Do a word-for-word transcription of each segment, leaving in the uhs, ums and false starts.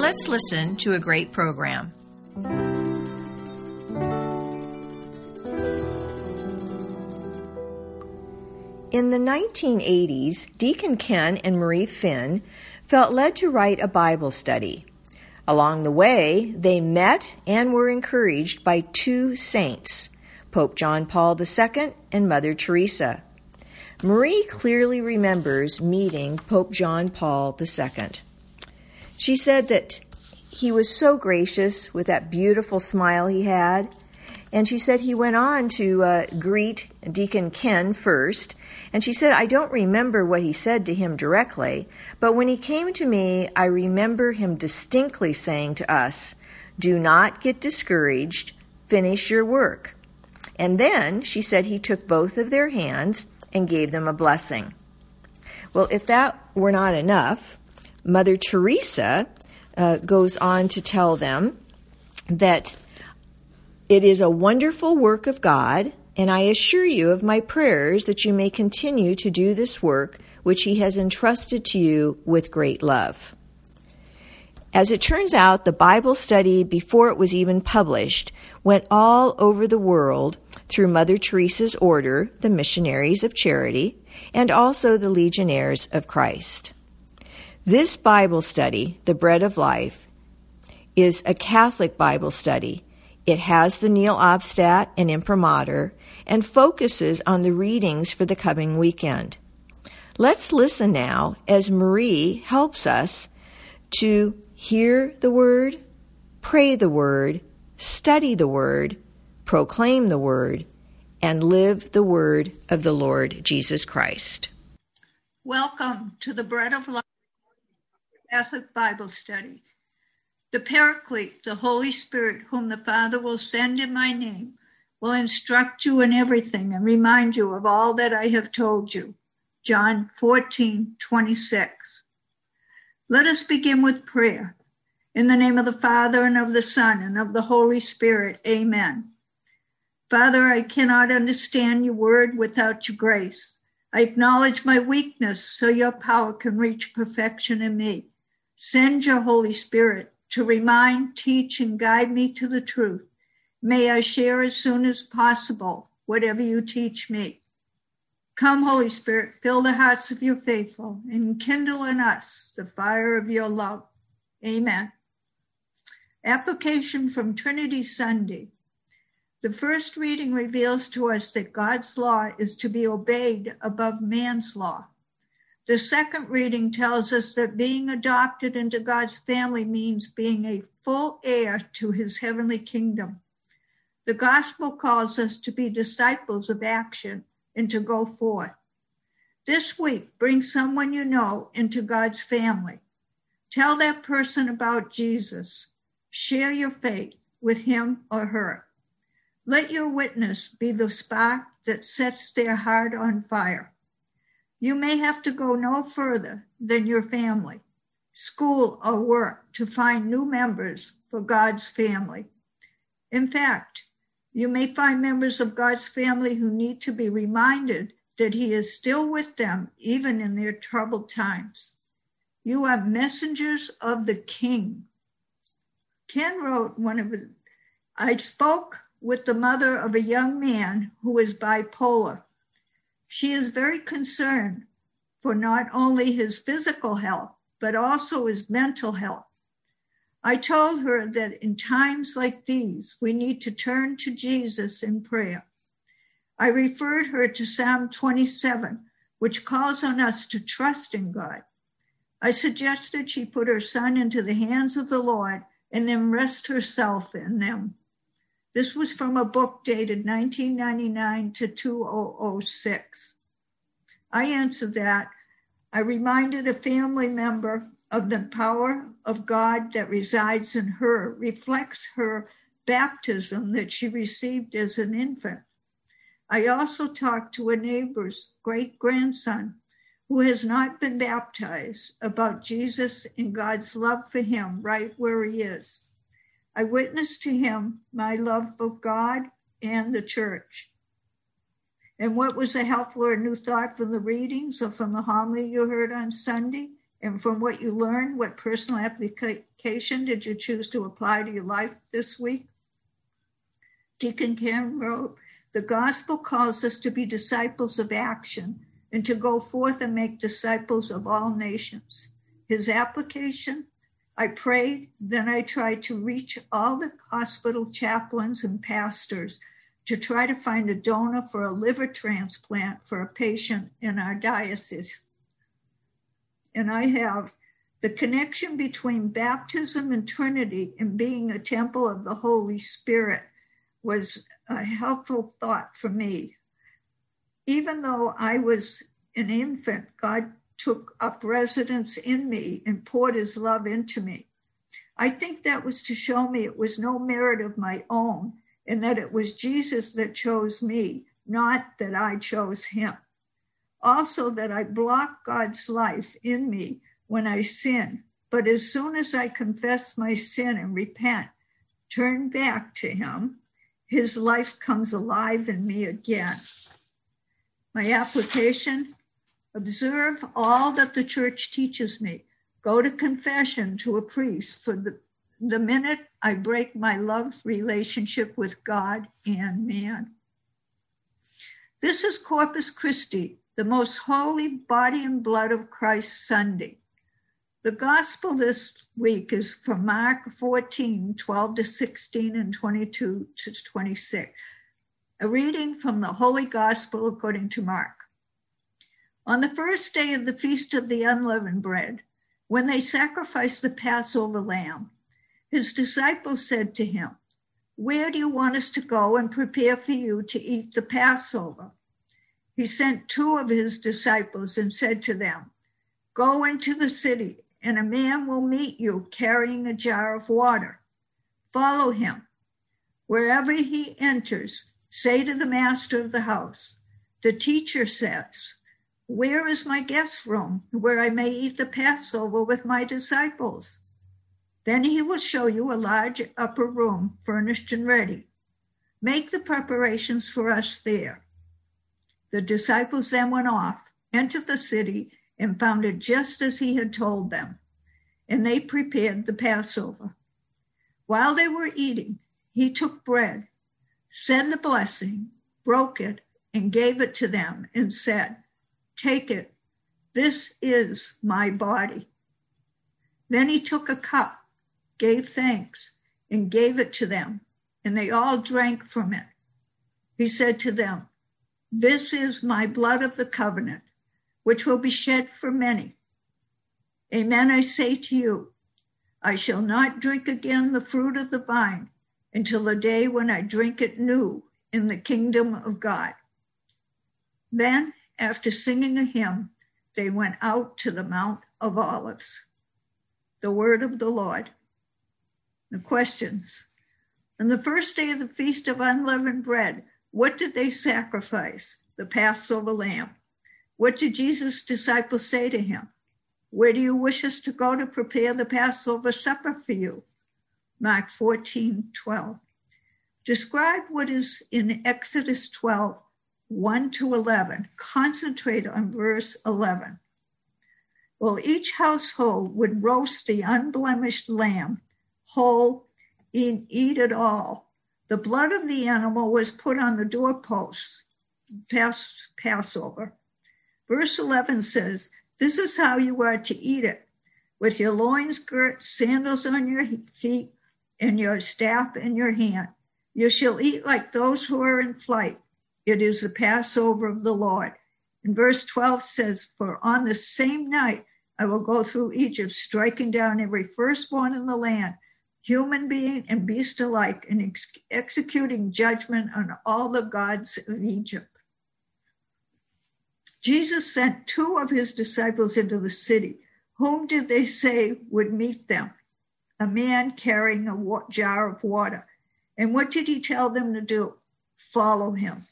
let's listen to a great program. In the nineteen eighties, Deacon Ken and Marie Finn felt led to write a Bible study. Along the way, they met and were encouraged by two saints, Pope John Paul the Second and Mother Teresa. Marie clearly remembers meeting Pope John Paul the Second. She said that he was so gracious with that beautiful smile he had. And she said he went on to uh, greet Deacon Ken first. And she said, I don't remember what he said to him directly, but when he came to me, I remember him distinctly saying to us, do not get discouraged, finish your work. And then, she said, he took both of their hands and gave them a blessing. Well, if that were not enough, Mother Teresa uh, goes on to tell them that it is a wonderful work of God, and I assure you of my prayers that you may continue to do this work which He has entrusted to you with great love. As it turns out, the Bible study, before it was even published, went all over the world through Mother Teresa's order, the Missionaries of Charity, and also the Legionnaires of Christ. This Bible study, The Bread of Life, is a Catholic Bible study. It has the Nihil Obstat and imprimatur and focuses on the readings for the coming weekend. Let's listen now as Marie helps us to hear the Word, pray the Word, study the Word, proclaim the Word, and live the Word of the Lord Jesus Christ. Welcome to the Bread of Life Catholic Bible Study. The Paraclete, the Holy Spirit, whom the Father will send in my name, will instruct you in everything and remind you of all that I have told you. John fourteen twenty-six. Let us begin with prayer. In the name of the Father, and of the Son, and of the Holy Spirit, amen. Father, I cannot understand your word without your grace. I acknowledge my weakness so your power can reach perfection in me. Send your Holy Spirit to remind, teach, and guide me to the truth. May I share as soon as possible whatever you teach me. Come, Holy Spirit, fill the hearts of your faithful and kindle in us the fire of your love. Amen. Application from Trinity Sunday. The first reading reveals to us that God's law is to be obeyed above man's law. The second reading tells us that being adopted into God's family means being a full heir to his heavenly kingdom. The gospel calls us to be disciples of action and to go forth. This week, bring someone you know into God's family. Tell that person about Jesus. Share your faith with him or her. Let your witness be the spark that sets their heart on fire. You may have to go no further than your family, school, or work to find new members for God's family. In fact, you may find members of God's family who need to be reminded that He is still with them, even in their troubled times. You are messengers of the King. Ken wrote one of his, I spoke with the mother of a young man who is bipolar. She is very concerned for not only his physical health, but also his mental health. I told her that in times like these, we need to turn to Jesus in prayer. I referred her to Psalm twenty-seven, which calls on us to trust in God. I suggested she put her son into the hands of the Lord and then rest herself in them. This was from a book dated nineteen ninety-nine to two thousand six. I answered that. I reminded a family member of the power of God that resides in her reflects her baptism that she received as an infant. I also talked to a neighbor's great-grandson who has not been baptized about Jesus and God's love for him right where he is. I witnessed to him my love of God and the church. And what was a helpful or new thought from the readings or from the homily you heard on Sunday? And from what you learned, what personal application did you choose to apply to your life this week? Deacon Cam wrote, "The gospel calls us to be disciples of action and to go forth and make disciples of all nations." His application: I prayed, then I tried to reach all the hospital chaplains and pastors to try to find a donor for a liver transplant for a patient in our diocese. And I have the connection between baptism and Trinity and being a temple of the Holy Spirit was a helpful thought for me. Even though I was an infant, God took up residence in me and poured his love into me. I think that was to show me it was no merit of my own and that it was Jesus that chose me, not that I chose him. Also that I block God's life in me when I sin, but as soon as I confess my sin and repent, turn back to him, his life comes alive in me again. My application: observe all that the church teaches me. Go to confession to a priest for the, the minute I break my love relationship with God and man. This is Corpus Christi, the most holy body and blood of Christ Sunday. The gospel this week is from Mark fourteen, twelve to sixteen and twenty-two to twenty-six. A reading from the Holy Gospel according to Mark. On the first day of the Feast of the Unleavened Bread, when they sacrificed the Passover lamb, his disciples said to him, "Where do you want us to go and prepare for you to eat the Passover?" He sent two of his disciples and said to them, "Go into the city, and a man will meet you carrying a jar of water. Follow him. Wherever he enters, say to the master of the house, 'The teacher says, where is my guest room where I may eat the Passover with my disciples?' Then he will show you a large upper room furnished and ready. Make the preparations for us there." The disciples then went off, entered the city, and found it just as he had told them, and they prepared the Passover. While they were eating, he took bread, said the blessing, broke it, and gave it to them, and said, "Take it. This is my body." Then he took a cup, gave thanks, and gave it to them, and they all drank from it. He said to them, "This is my blood of the covenant, which will be shed for many. Amen, I say to you, I shall not drink again the fruit of the vine until the day when I drink it new in the kingdom of God." Then, after singing a hymn, they went out to the Mount of Olives. The word of the Lord. The questions. On the first day of the Feast of Unleavened Bread, what did they sacrifice? The Passover lamb. What did Jesus' disciples say to him? "Where do you wish us to go to prepare the Passover supper for you?" Mark fourteen, twelve. Describe what is in Exodus twelve, one to eleven. Concentrate on verse eleven. Well, each household would roast the unblemished lamb, whole, and eat it all. The blood of the animal was put on the doorposts, Pass, Passover. Verse eleven says, "This is how you are to eat it, with your loins girt, sandals on your feet, and your staff in your hand. You shall eat like those who are in flight. It is the Passover of the Lord." And verse twelve says, "For on the same night I will go through Egypt, striking down every firstborn in the land, human being and beast alike, and ex- executing judgment on all the gods of Egypt." Jesus sent two of his disciples into the city, Whom did they say would meet them? A man carrying a wa- jar of water. And what did he tell them to do? Follow him.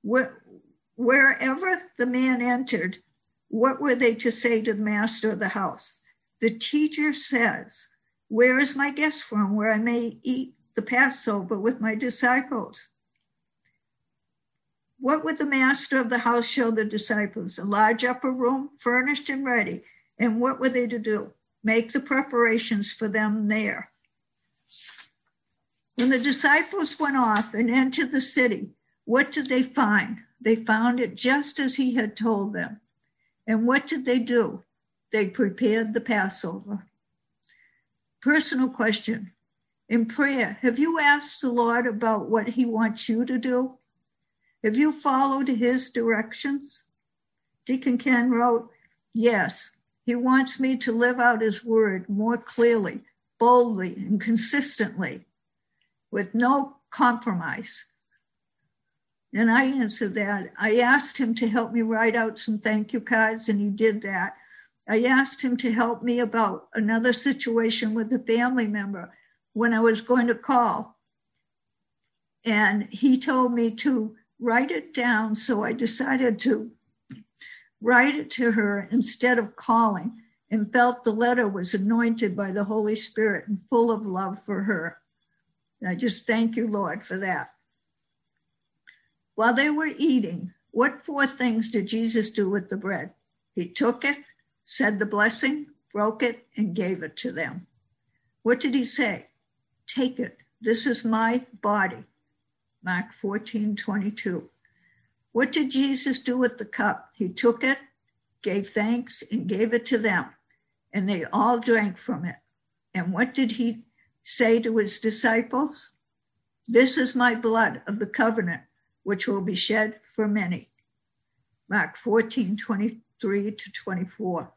Where, wherever the man entered, what were they to say to the master of the house? The teacher says, where is my guest from where I may eat the Passover with my disciples? What would the master of the house show the disciples? A large upper room, furnished and ready. And what were they to do? Make the preparations for them there. When the disciples went off and entered the city, what did they find? They found it just as he had told them. And what did they do? They prepared the Passover. Personal question. In prayer, have you asked the Lord about what he wants you to do? Have you followed his directions? Deacon Ken wrote, yes, he wants me to live out his word more clearly, boldly, and consistently, with no compromise. And I answered that. I asked him to help me write out some thank you cards, and he did that. I asked him to help me about another situation with a family member when I was going to call. And he told me to write it down, so I decided to write it to her instead of calling, and felt the letter was anointed by the Holy Spirit and full of love for her. And I just thank you, Lord, for that. While they were eating, what four things did Jesus do with the bread? He took it, said the blessing, broke it, and gave it to them. What did he say? Take it. This is my body. Mark fourteen twenty-two. What did Jesus do with the cup? He took it, gave thanks, and gave it to them, and they all drank from it. And what did he say to his disciples? This is my blood of the covenant, which will be shed for many. Mark fourteen twenty-three to twenty-four.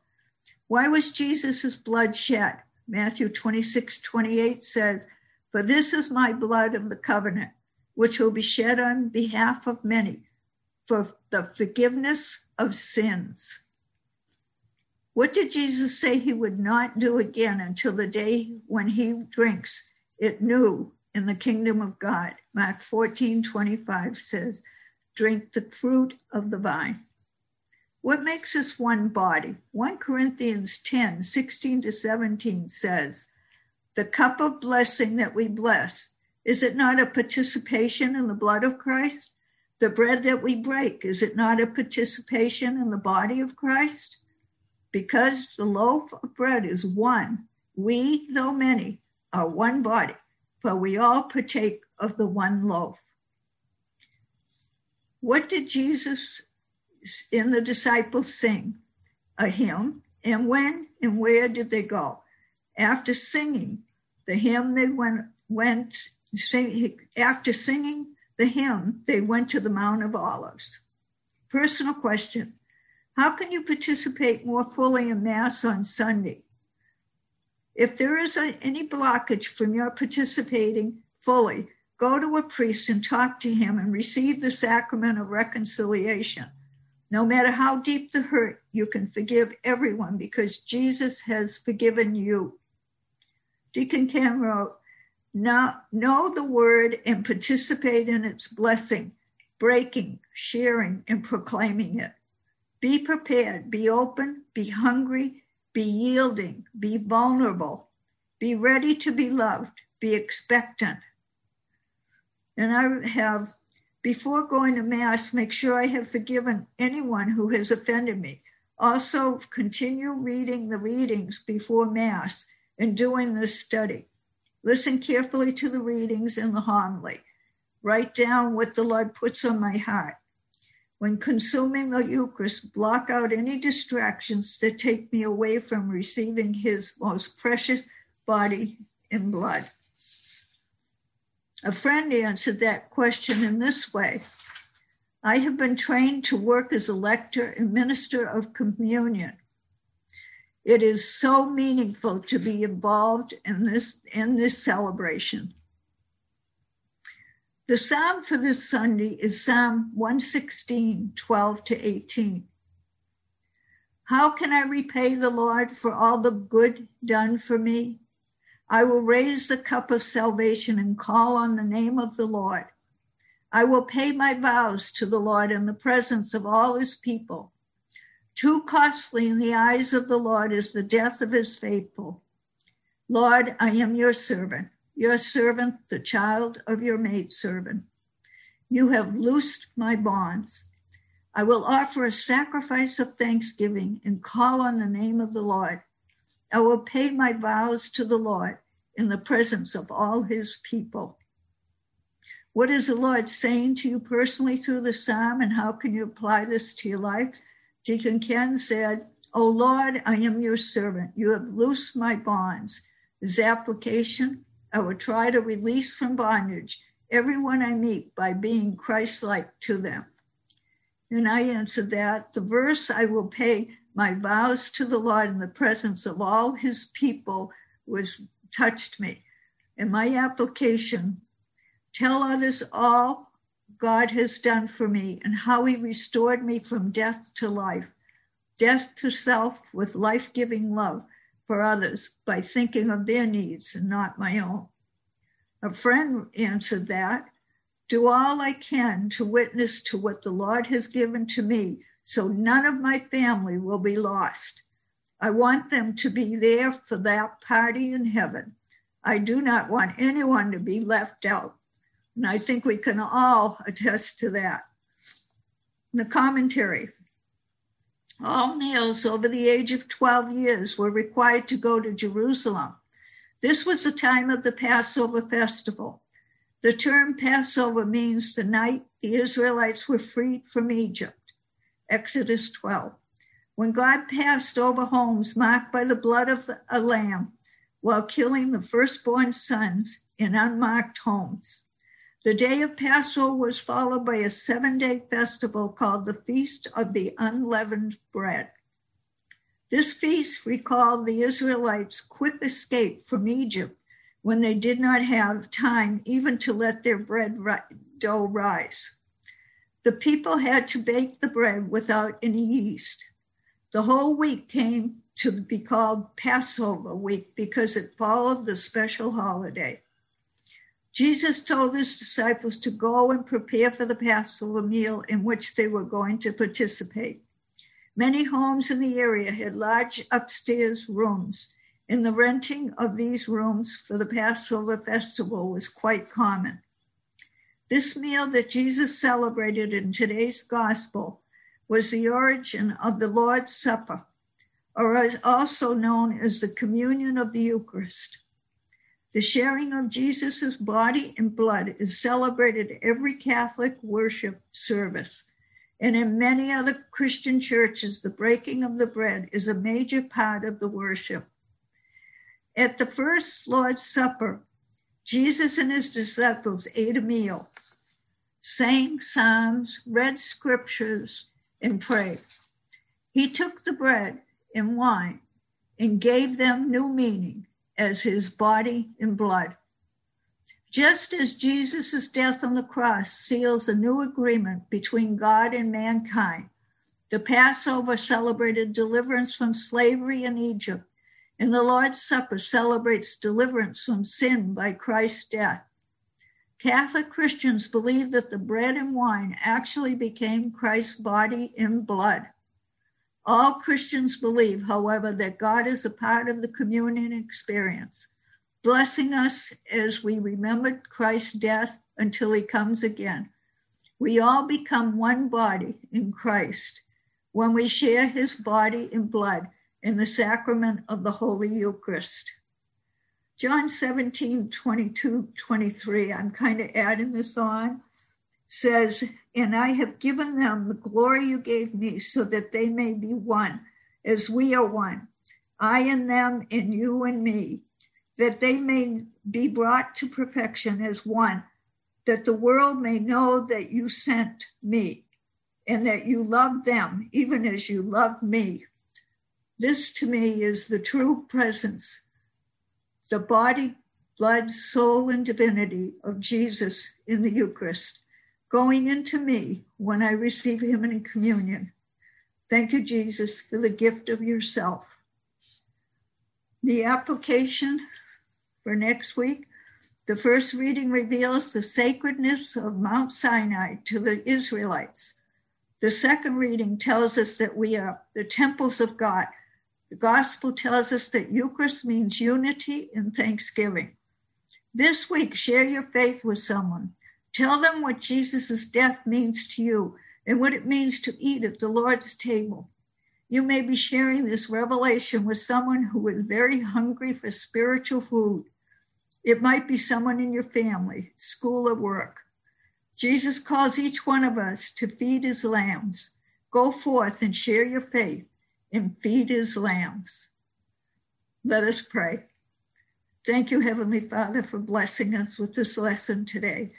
Why was Jesus' blood shed? Matthew twenty-six twenty-eight says, for this is my blood of the covenant, which will be shed on behalf of many for the forgiveness of sins. What did Jesus say he would not do again until the day when he drinks it new in the kingdom of God? Mark fourteen twenty-five says, drink the fruit of the vine. What makes us one body? First Corinthians ten sixteen to seventeen says, the cup of blessing that we bless, is it not a participation in the blood of Christ? The bread that we break, is it not a participation in the body of Christ? Because the loaf of bread is one, we, though many, are one body, for we all partake of the one loaf. What did Jesus and the disciples sing? A hymn. And when and where did they go? After singing the hymn, they went went Sing, after singing the hymn, they went to the Mount of Olives. Personal question. How can you participate more fully in Mass on Sunday? If there is a, any blockage from your participating fully, go to a priest and talk to him and receive the sacrament of reconciliation. No matter how deep the hurt, you can forgive everyone because Jesus has forgiven you. Deacon Cam wrote, Now, know the word and participate in its blessing, breaking, sharing, and proclaiming it. Be prepared, be open, be hungry, be yielding, be vulnerable, be ready to be loved, be expectant. And I have, before going to Mass, make sure I have forgiven anyone who has offended me. Also, continue reading the readings before Mass and doing this study. Listen carefully to the readings in the homily. Write down what the Lord puts on my heart. When consuming the Eucharist, block out any distractions that take me away from receiving his most precious body and blood. A friend answered that question in this way. I have been trained to work as a lector and minister of communion. It is so meaningful to be involved in this, in this celebration. The psalm for this Sunday is Psalm one sixteen, twelve to eighteen. How can I repay the Lord for all the good done for me? I will raise the cup of salvation and call on the name of the Lord. I will pay my vows to the Lord in the presence of all his people. Too costly in the eyes of the Lord is the death of his faithful. Lord, I am your servant, your servant, the child of your maidservant. You have loosed my bonds. I will offer a sacrifice of thanksgiving and call on the name of the Lord. I will pay my vows to the Lord in the presence of all his people. What is the Lord saying to you personally through the psalm, and how can you apply this to your life? Deacon Ken said, "O Lord, I am your servant. You have loosed my bonds." His application: I will try to release from bondage everyone I meet by being Christ-like to them. And I answered that the verse, I will pay my vows to the Lord in the presence of all his people, was touched me. And my application: tell others all God has done for me and how he restored me from death to life, death to self with life-giving love for others by thinking of their needs and not my own. A friend answered that, do all I can to witness to what the Lord has given to me, so none of my family will be lost. I want them to be there for that party in heaven. I do not want anyone to be left out. And I think we can all attest to that. The commentary. All males over the age of twelve years were required to go to Jerusalem. This was the time of the Passover festival. The term Passover means the night the Israelites were freed from Egypt. Exodus twelve. When God passed over homes marked by the blood of a lamb while killing the firstborn sons in unmarked homes. The day of Passover was followed by a seven-day festival called the Feast of the Unleavened Bread. This feast recalled the Israelites' quick escape from Egypt when they did not have time even to let their bread dough rise. The people had to bake the bread without any yeast. The whole week came to be called Passover week because it followed the special holiday. Jesus told his disciples to go and prepare for the Passover meal in which they were going to participate. Many homes in the area had large upstairs rooms, and the renting of these rooms for the Passover festival was quite common. This meal that Jesus celebrated in today's gospel was the origin of the Lord's Supper, or is also known as the communion of the Eucharist. The sharing of Jesus' body and blood is celebrated every Catholic worship service. And in many other Christian churches, the breaking of the bread is a major part of the worship. At the first Lord's Supper, Jesus and his disciples ate a meal, sang psalms, read scriptures, and prayed. He took the bread and wine and gave them new meaning as his body and blood. Just as Jesus' death on the cross seals a new agreement between God and mankind, the Passover celebrated deliverance from slavery in Egypt, and the Lord's Supper celebrates deliverance from sin by Christ's death. Catholic Christians believe that the bread and wine actually became Christ's body and blood. All Christians believe, however, that God is a part of the communion experience, blessing us as we remember Christ's death until he comes again. We all become one body in Christ when we share his body and blood in the sacrament of the Holy Eucharist. John seventeen, twenty-two, twenty-three, I'm kind of adding this on, says, and I have given them the glory you gave me so that they may be one, as we are one, I and them and you and me, that they may be brought to perfection as one, that the world may know that you sent me and that you love them even as you love me. This to me is the true presence, the body, blood, soul, and divinity of Jesus in the Eucharist, going into me when I receive him in communion. Thank you, Jesus, for the gift of yourself. The application for next week, the first reading reveals the sacredness of Mount Sinai to the Israelites. The second reading tells us that we are the temples of God. The gospel tells us that Eucharist means unity and thanksgiving. This week, share your faith with someone. Tell them what Jesus' death means to you and what it means to eat at the Lord's table. You may be sharing this revelation with someone who is very hungry for spiritual food. It might be someone in your family, school, or work. Jesus calls each one of us to feed his lambs. Go forth and share your faith and feed his lambs. Let us pray. Thank you, Heavenly Father, for blessing us with this lesson today,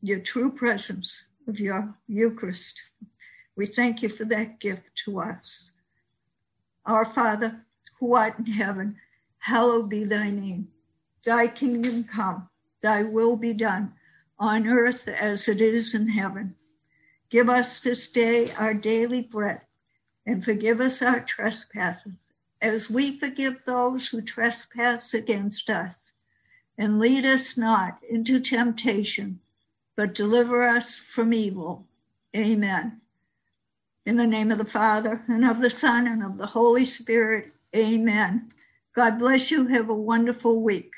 your true presence of your Eucharist. We thank you for that gift to us. Our Father, who art in heaven, hallowed be thy name. Thy kingdom come, thy will be done, on earth as it is in heaven. Give us this day our daily bread, and forgive us our trespasses, as we forgive those who trespass against us. And lead us not into temptation, but deliver us from evil. Amen. In the name of the Father, and of the Son, and of the Holy Spirit. Amen. God bless you. Have a wonderful week.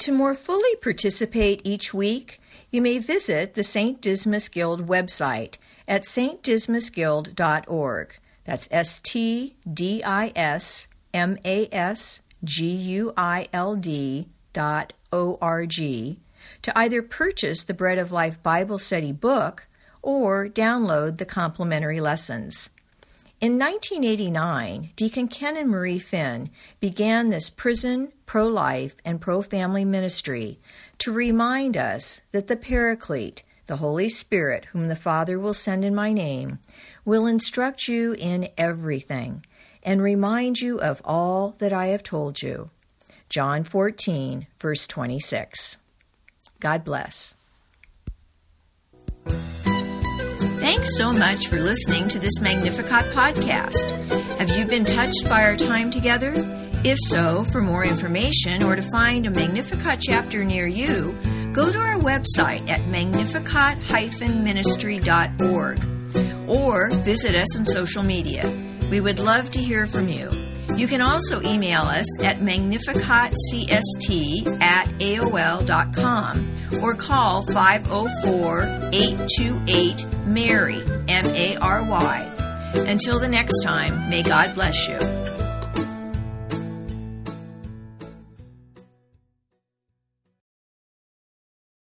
To more fully participate each week, you may visit the Saint Dismas Guild website at st dismas guild dot org. That's S-T-D-I-S-M-A-S-G-U-I-L-D dot O-R-G to either purchase the Bread of Life Bible Study book or download the complimentary lessons. In nineteen eighty-nine, Deacon Ken and Marie Finn began this prison, pro-life, and pro-family ministry to remind us that the Paraclete, the Holy Spirit, whom the Father will send in my name, will instruct you in everything and remind you of all that I have told you. John fourteen, verse twenty-six. God bless. Thanks so much for listening to this Magnificat podcast. Have you been touched by our time together? If so, for more information or to find a Magnificat chapter near you, go to our website at magnificat dash ministry dot org or visit us on social media. We would love to hear from you. You can also email us at magnificat c s t at a o l dot com or call five oh four, eight two eight, M A R Y, M A R Y. Until the next time, may God bless you.